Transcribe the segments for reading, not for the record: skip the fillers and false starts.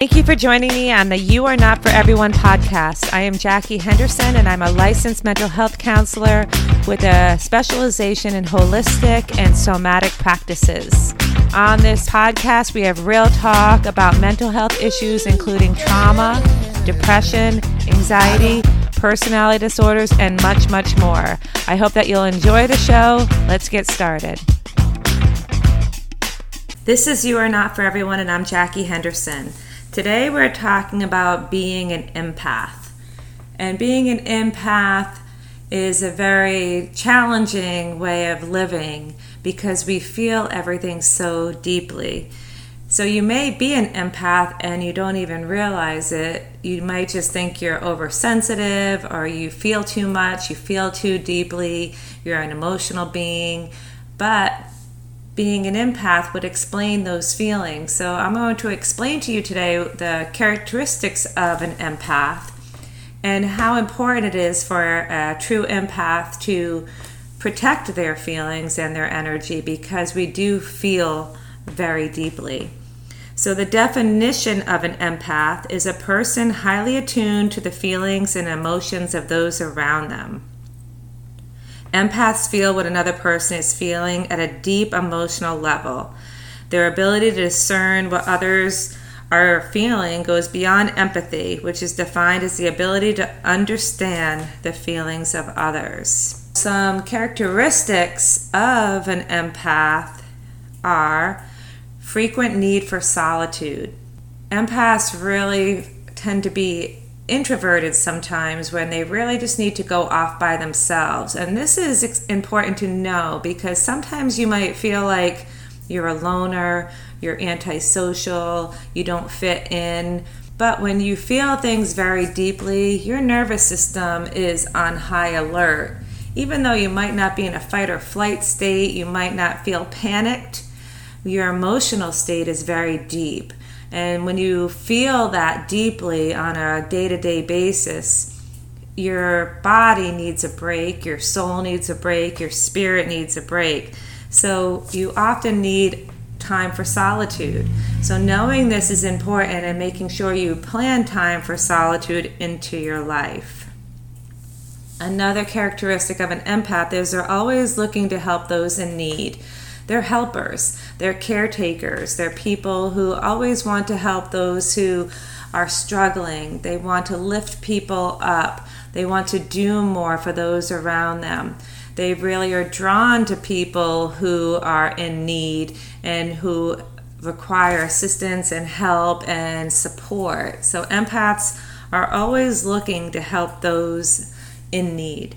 Thank you for joining me on the You Are Not For Everyone podcast. I am Jackie Henderson, and I'm a licensed mental health counselor with a specialization in holistic and somatic practices. On this podcast, we have real talk about mental health issues, including trauma, depression, anxiety, personality disorders, and much, much more. I hope that you'll enjoy the show. Let's get started. This is You Are Not For Everyone, and I'm Jackie Henderson. Today we're talking about being an empath. And being an empath is a very challenging way of living because we feel everything so deeply. So you may be an empath and you don't even realize it. You might just think you're oversensitive, or you feel too much, you feel too deeply, you're an emotional being. But being an empath would explain those feelings. So I'm going to explain to you today the characteristics of an empath and how important it is for a true empath to protect their feelings and their energy, because we do feel very deeply. So the definition of an empath is a person highly attuned to the feelings and emotions of those around them. Empaths feel what another person is feeling at a deep emotional level. Their ability to discern what others are feeling goes beyond empathy, which is defined as the ability to understand the feelings of others. Some characteristics of an empath are frequent need for solitude. Empaths really tend to be introverted sometimes, when they really just need to go off by themselves. And this is important to know, because sometimes you might feel like you're a loner, you're antisocial, you don't fit in. But when you feel things very deeply, your nervous system is on high alert. Even though you might not be in a fight or flight state, you might not feel panicked, your emotional state is very deep. And when you feel that deeply on a day-to-day basis, your body needs a break, your soul needs a break, your spirit needs a break. So you often need time for solitude. So knowing this is important, and making sure you plan time for solitude into your life. Another characteristic of an empath is they're always looking to help those in need. They're helpers, they're caretakers, they're people who always want to help those who are struggling. They want to lift people up. They want to do more for those around them. They really are drawn to people who are in need and who require assistance and help and support. So empaths are always looking to help those in need.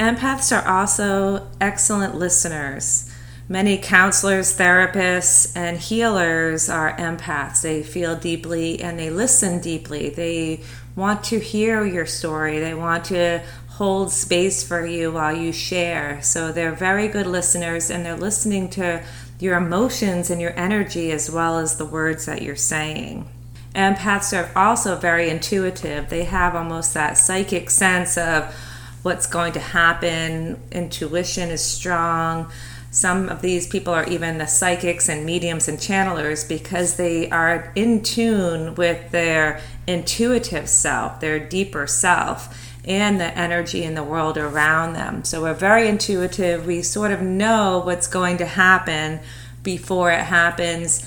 Empaths are also excellent listeners. Many counselors, therapists, and healers are empaths. They feel deeply and they listen deeply. They want to hear your story. They want to hold space for you while you share. So they're very good listeners, and they're listening to your emotions and your energy as well as the words that you're saying. Empaths are also very intuitive. They have almost that psychic sense of what's going to happen. Intuition is strong. Some of these people are even the psychics and mediums and channelers, because they are in tune with their intuitive self, their deeper self, and the energy in the world around them. So we're very intuitive. We sort of know what's going to happen before it happens.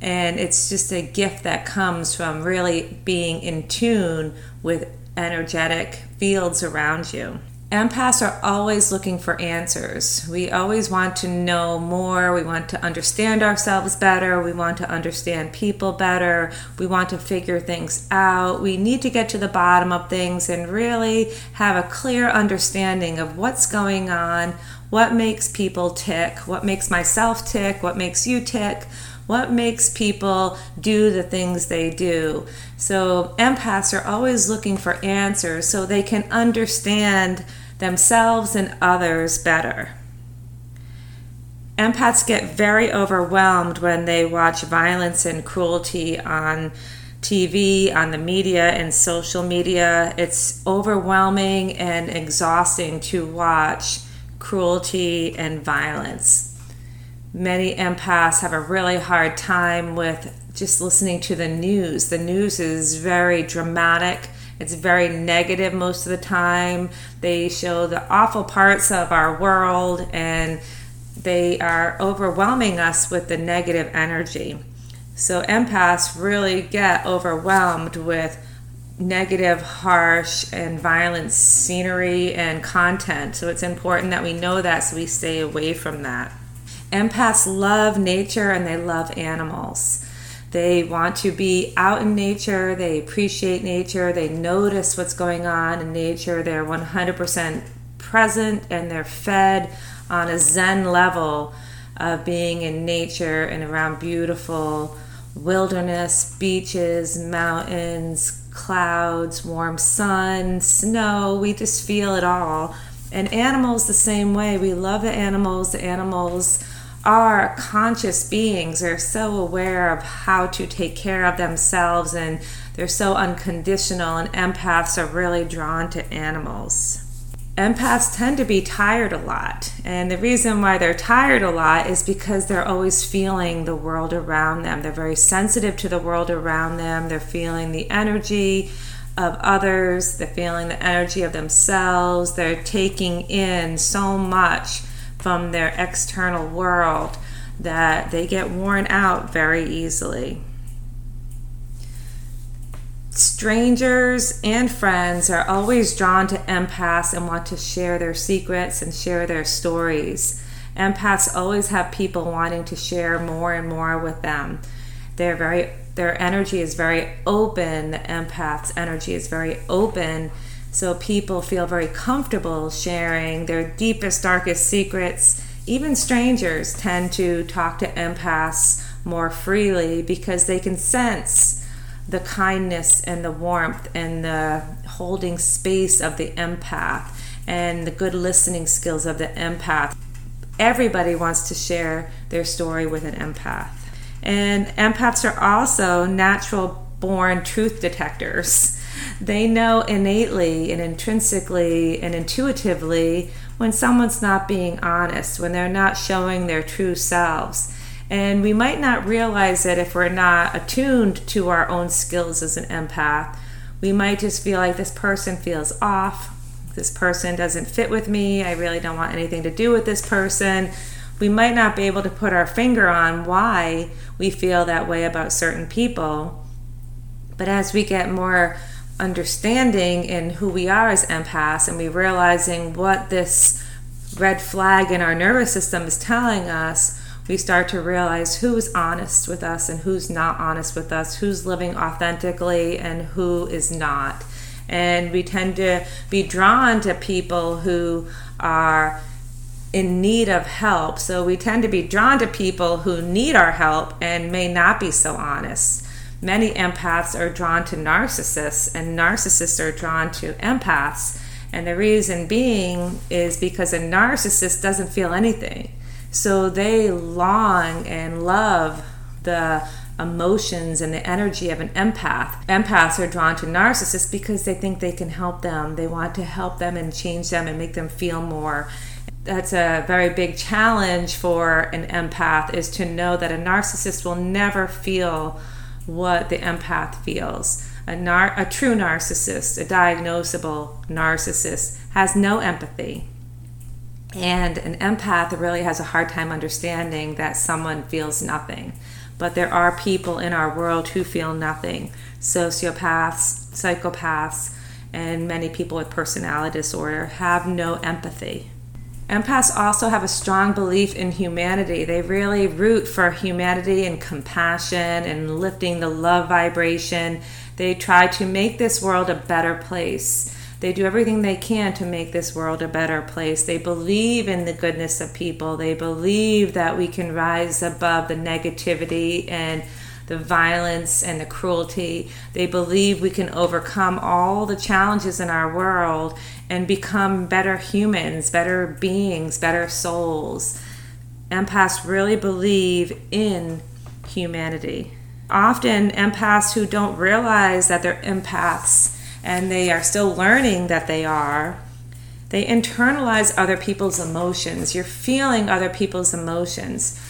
And it's just a gift that comes from really being in tune with energetic fields around you. Empaths are always looking for answers. We always want to know more. We want to understand ourselves better. We want to understand people better. We want to figure things out. We need to get to the bottom of things and really have a clear understanding of what's going on, what makes people tick, what makes myself tick, what makes you tick, what makes people do the things they do. So empaths are always looking for answers so they can understand themselves and others better. Empaths get very overwhelmed when they watch violence and cruelty on TV, on the media, and social media. It's overwhelming and exhausting to watch cruelty and violence. Many empaths have a really hard time with just listening to the news. The news is very dramatic. It's very negative most of the time. They show the awful parts of our world, and they are overwhelming us with the negative energy. So empaths really get overwhelmed with negative, harsh, and violent scenery and content. So it's important that we know that, so we stay away from that. Empaths love nature and they love animals. They want to be out in nature. They appreciate nature. They notice what's going on in nature. They're 100% present, and they're fed on a Zen level of being in nature and around beautiful wilderness, beaches, mountains, clouds, warm sun, snow. We just feel it all. And animals the same way. We love the animals. The animals are conscious beings. They're so aware of how to take care of themselves, and they're so unconditional, and empaths are really drawn to animals. Empaths tend to be tired a lot, and the reason why they're tired a lot is because they're always feeling the world around them. They're very sensitive to the world around them. They're feeling the energy of others. They're feeling the energy of themselves. They're taking in so much from their external world that they get worn out very easily. Strangers and friends are always drawn to empaths and want to share their secrets and share their stories. Empaths always have people wanting to share more and more with them. Their energy is very open. The empath's energy is very open. So people feel very comfortable sharing their deepest, darkest secrets. Even strangers tend to talk to empaths more freely because they can sense the kindness and the warmth and the holding space of the empath and the good listening skills of the empath. Everybody wants to share their story with an empath. And empaths are also natural-born truth detectors. They know innately and intrinsically and intuitively when someone's not being honest, when they're not showing their true selves. And we might not realize it if we're not attuned to our own skills as an empath. We might just feel like this person feels off. This person doesn't fit with me. I really don't want anything to do with this person. We might not be able to put our finger on why we feel that way about certain people. But as we get more understanding in who we are as empaths, and we realizing what this red flag in our nervous system is telling us, we start to realize who's honest with us and who's not honest with us, who's living authentically and who is not. And we tend to be drawn to people who are in need of help. So we tend to be drawn to people who need our help and may not be so honest. Many empaths are drawn to narcissists, and narcissists are drawn to empaths. And the reason being is because a narcissist doesn't feel anything. So they long and love the emotions and the energy of an empath. Empaths are drawn to narcissists because they think they can help them. They want to help them and change them and make them feel more. That's a very big challenge for an empath, is to know that a narcissist will never feel what the empath feels. A true narcissist, a diagnosable narcissist, has no empathy. And an empath really has a hard time understanding that someone feels nothing. But there are people in our world who feel nothing. Sociopaths, psychopaths, and many people with personality disorder have no empathy. Empaths also have a strong belief in humanity. They really root for humanity and compassion and lifting the love vibration. They try to make this world a better place. They do everything they can to make this world a better place. They believe in the goodness of people. They believe that we can rise above the negativity and the violence and the cruelty. They believe we can overcome all the challenges in our world and become better humans, better beings, better souls. Empaths really believe in humanity. Often empaths who don't realize that they're empaths and they are still learning that they are, they internalize other people's emotions. You're feeling other people's emotions.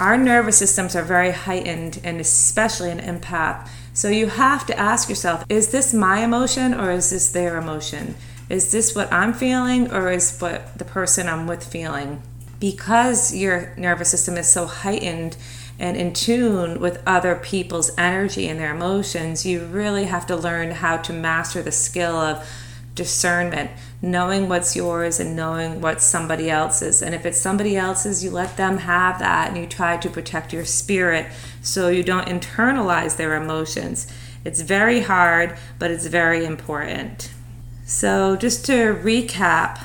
our nervous systems are very heightened, and especially an empath. So you have to ask yourself, is this my emotion or is this their emotion? Is this what I'm feeling or is what the person I'm with feeling? Because your nervous system is so heightened and in tune with other people's energy and their emotions, you really have to learn how to master the skill of discernment, knowing what's yours and knowing what's somebody else's. And if it's somebody else's, you let them have that and you try to protect your spirit so you don't internalize their emotions. It's very hard, but it's very important. So just to recap,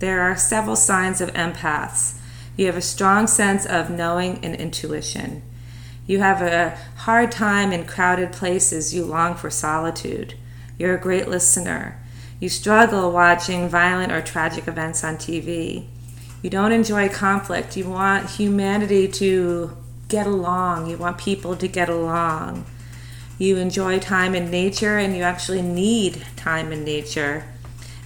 there are several signs of empaths. You have a strong sense of knowing and intuition. You have a hard time in crowded places. You long for solitude. You're a great listener. You struggle watching violent or tragic events on TV. You don't enjoy conflict. You want humanity to get along. You want people to get along. You enjoy time in nature, and you actually need time in nature.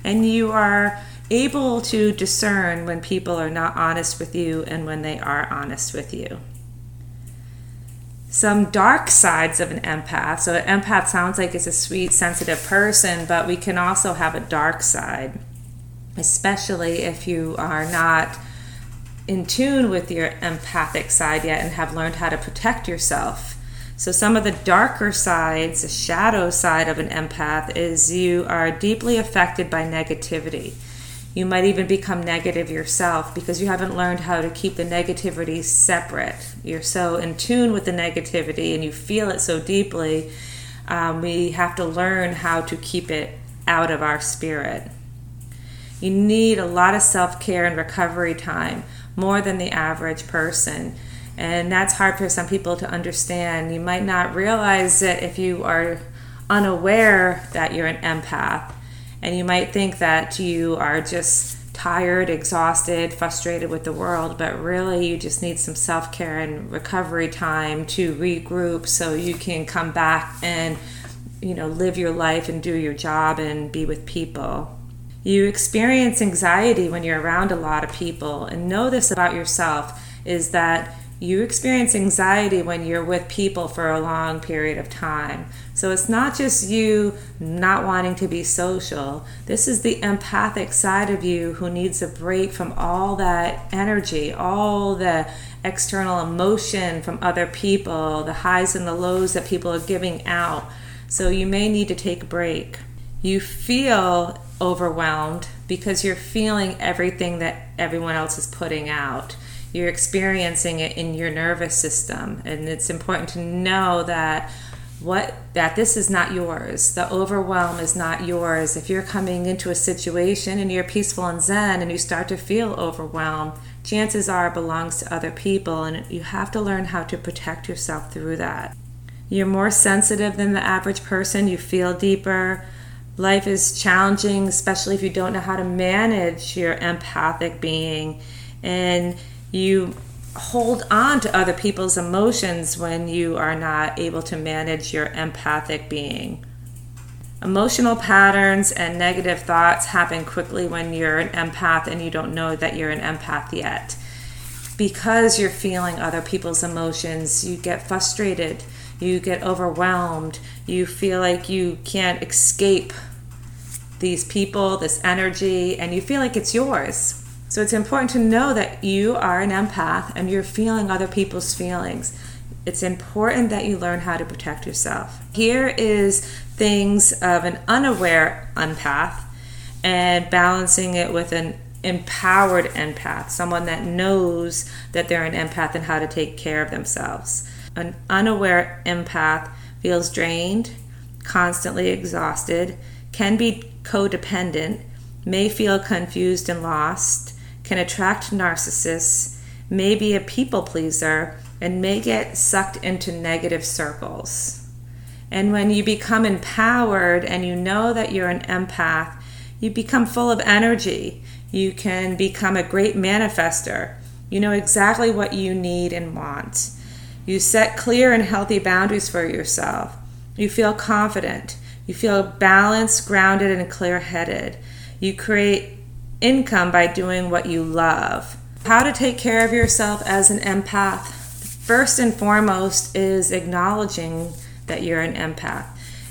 And you are able to discern when people are not honest with you and when they are honest with you. Some dark sides of an empath. So an empath sounds like it's a sweet, sensitive person, but we can also have a dark side, especially if you are not in tune with your empathic side yet and have learned how to protect yourself. So some of the darker sides, the shadow side of an empath, is you are deeply affected by negativity. You might even become negative yourself because you haven't learned how to keep the negativity separate. You're so in tune with the negativity and you feel it so deeply. We have to learn how to keep it out of our spirit. You need a lot of self-care and recovery time, more than the average person. And that's hard for some people to understand. You might not realize it if you are unaware that you're an empath. And you might think that you are just tired, exhausted, frustrated with the world, but really you just need some self-care and recovery time to regroup so you can come back and, live your life and do your job and be with people. You experience anxiety when you're around a lot of people, and know this about yourself, is that you experience anxiety when you're with people for a long period of time. So it's not just you not wanting to be social. This is the empathic side of you who needs a break from all that energy, all the external emotion from other people, the highs and the lows that people are giving out. So you may need to take a break. You feel overwhelmed because you're feeling everything that everyone else is putting out. You're experiencing it in your nervous system, and it's important to know that this is not yours. The overwhelm is not yours. If you're coming into a situation and you're peaceful and zen and you start to feel overwhelmed, chances are it belongs to other people, and you have to learn how to protect yourself through that. You're more sensitive than the average person. You feel deeper. Life is challenging, especially if you don't know how to manage your empathic being, and you hold on to other people's emotions when you are not able to manage your empathic being. Emotional patterns and negative thoughts happen quickly when you're an empath and you don't know that you're an empath yet. Because you're feeling other people's emotions, you get frustrated, you get overwhelmed, you feel like you can't escape these people, this energy, and you feel like it's yours. So it's important to know that you are an empath and you're feeling other people's feelings. It's important that you learn how to protect yourself. Here is things of an unaware empath and balancing it with an empowered empath, someone that knows that they're an empath and how to take care of themselves. An unaware empath feels drained, constantly exhausted, can be codependent, may feel confused and lost, can attract narcissists, may be a people pleaser, and may get sucked into negative circles. And when you become empowered and you know that you're an empath, you become full of energy. You can become a great manifester. You know exactly what you need and want. You set clear and healthy boundaries for yourself. You feel confident. You feel balanced, grounded, and clear-headed. You create income by doing what you love. How to take care of yourself as an empath. first and foremost is acknowledging that you're an empath.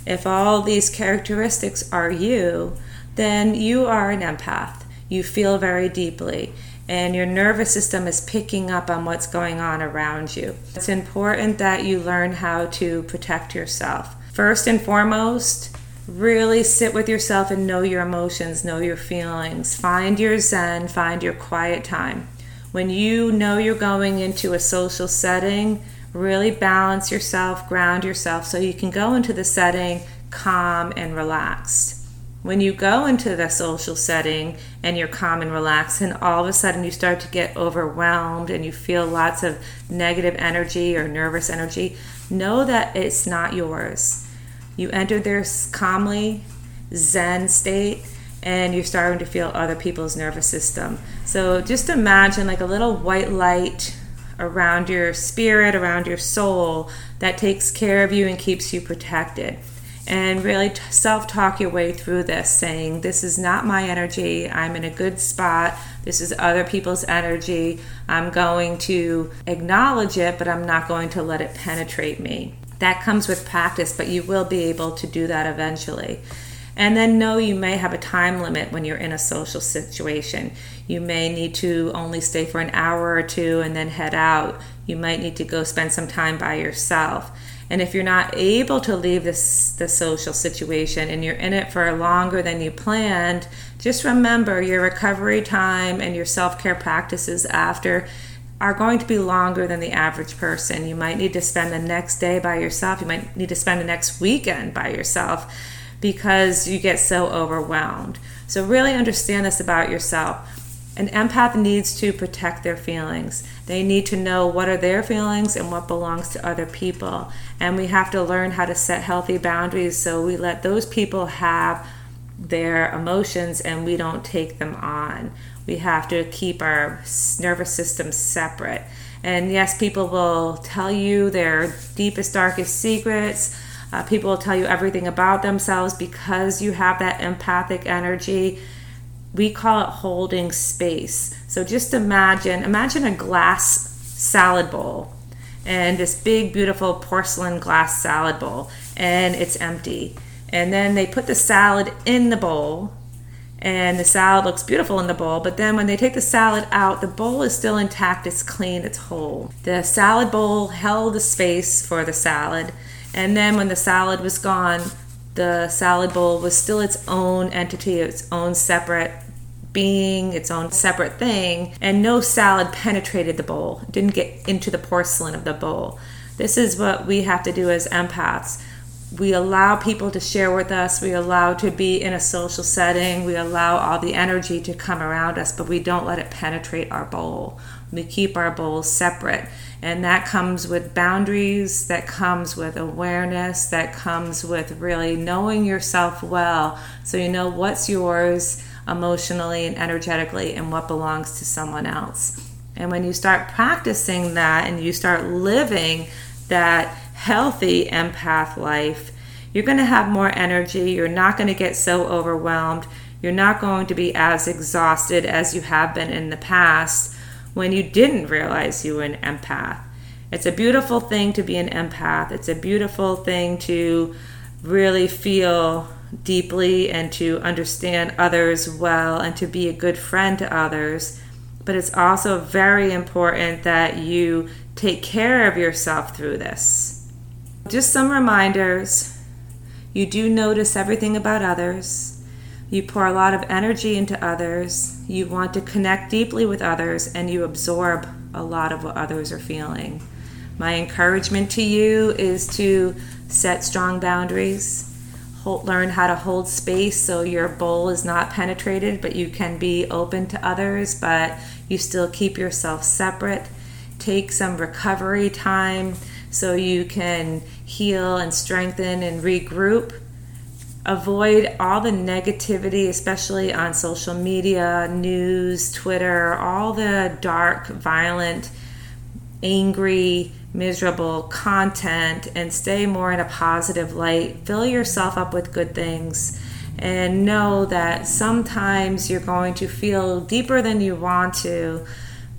If all these characteristics are you, then you are an empath. You feel very deeply, and your nervous system is picking up on what's going on around you. It's important that you learn how to protect yourself. First and foremost, really sit with yourself and know your emotions, know your feelings. Find your zen, find your quiet time. When you know you're going into a social setting, really balance yourself, ground yourself, so you can go into the setting calm and relaxed. When you go into the social setting and you're calm and relaxed, and all of a sudden you start to get overwhelmed and you feel lots of negative energy or nervous energy, know that it's not yours. You entered their calmly, zen state, and you're starting to feel other people's nervous system. So just imagine like a little white light around your spirit, around your soul, that takes care of you and keeps you protected. And really self-talk your way through this, saying, this is not my energy, I'm in a good spot, this is other people's energy, I'm going to acknowledge it, but I'm not going to let it penetrate me. That comes with practice, but you will be able to do that eventually. And then know you may have a time limit when you're in a social situation. You may need to only stay for an hour or two and then head out. You might need to go spend some time by yourself. And if you're not able to leave the social situation and you're in it for longer than you planned, just remember your recovery time and your self-care practices after are going to be longer than the average person. You might need to spend the next day by yourself. You might need to spend the next weekend by yourself because you get so overwhelmed. So really understand this about yourself. An empath needs to protect their feelings. They need to know what are their feelings and what belongs to other people. And we have to learn how to set healthy boundaries so we let those people have their emotions and we don't take them on. We have to keep our nervous system separate. And yes, people will tell you their deepest, darkest secrets. People will tell you everything about themselves because you have that empathic energy. We call it holding space. So just imagine a glass salad bowl, and this big, beautiful porcelain glass salad bowl, and it's empty. And then they put the salad in the bowl, and the salad looks beautiful in the bowl, but then when they take the salad out, the bowl is still intact, it's clean, it's whole. The salad bowl held the space for the salad, and then when the salad was gone, the salad bowl was still its own entity, its own separate being, its own separate thing, and no salad penetrated the bowl, didn't get into the porcelain of the bowl. This is what we have to do as empaths. We allow people to share with us, we allow to be in a social setting, we allow all the energy to come around us, but we don't let it penetrate our bowl. We keep our bowls separate, and that comes with boundaries, that comes with awareness, that comes with really knowing yourself well, so you know what's yours emotionally and energetically and what belongs to someone else. And when you start practicing that and you start living that healthy empath life, you're going to have more energy. You're not going to get so overwhelmed. You're not going to be as exhausted as you have been in the past when you didn't realize you were an empath. It's a beautiful thing to be an empath. It's a beautiful thing to really feel deeply and to understand others well and to be a good friend to others. But it's also very important that you take care of yourself through this. Just some reminders. You do notice everything about others. You pour a lot of energy into others. You want to connect deeply with others, and you absorb a lot of what others are feeling. My encouragement to you is to set strong boundaries. Learn how to hold space so your bowl is not penetrated, but you can be open to others, but you still keep yourself separate. Take some recovery time so you can heal and strengthen and regroup. Avoid all the negativity, especially on social media, news, Twitter, all the dark, violent, angry, miserable content, and stay more in a positive light. Fill yourself up with good things and know that sometimes you're going to feel deeper than you want to,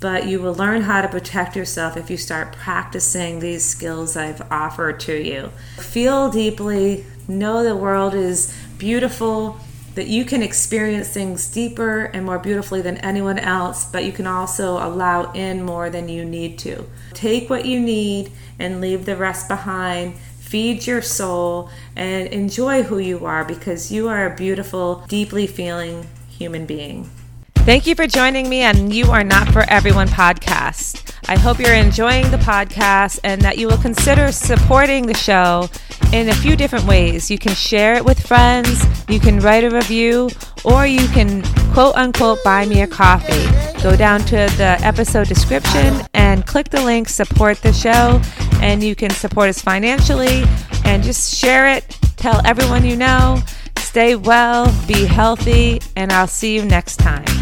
but you will learn how to protect yourself if you start practicing these skills I've offered to you. Feel deeply, know the world is beautiful, that you can experience things deeper and more beautifully than anyone else, but you can also allow in more than you need to. Take what you need and leave the rest behind. Feed your soul and enjoy who you are, because you are a beautiful, deeply feeling human being. Thank you for joining me on You Are Not For Everyone podcast. I hope you're enjoying the podcast and that you will consider supporting the show in a few different ways. You can share it with friends, you can write a review, or you can quote unquote buy me a coffee. Go down to the episode description and click the link, support the show, and you can support us financially and just share it. Tell everyone you know. Stay well, be healthy, and I'll see you next time.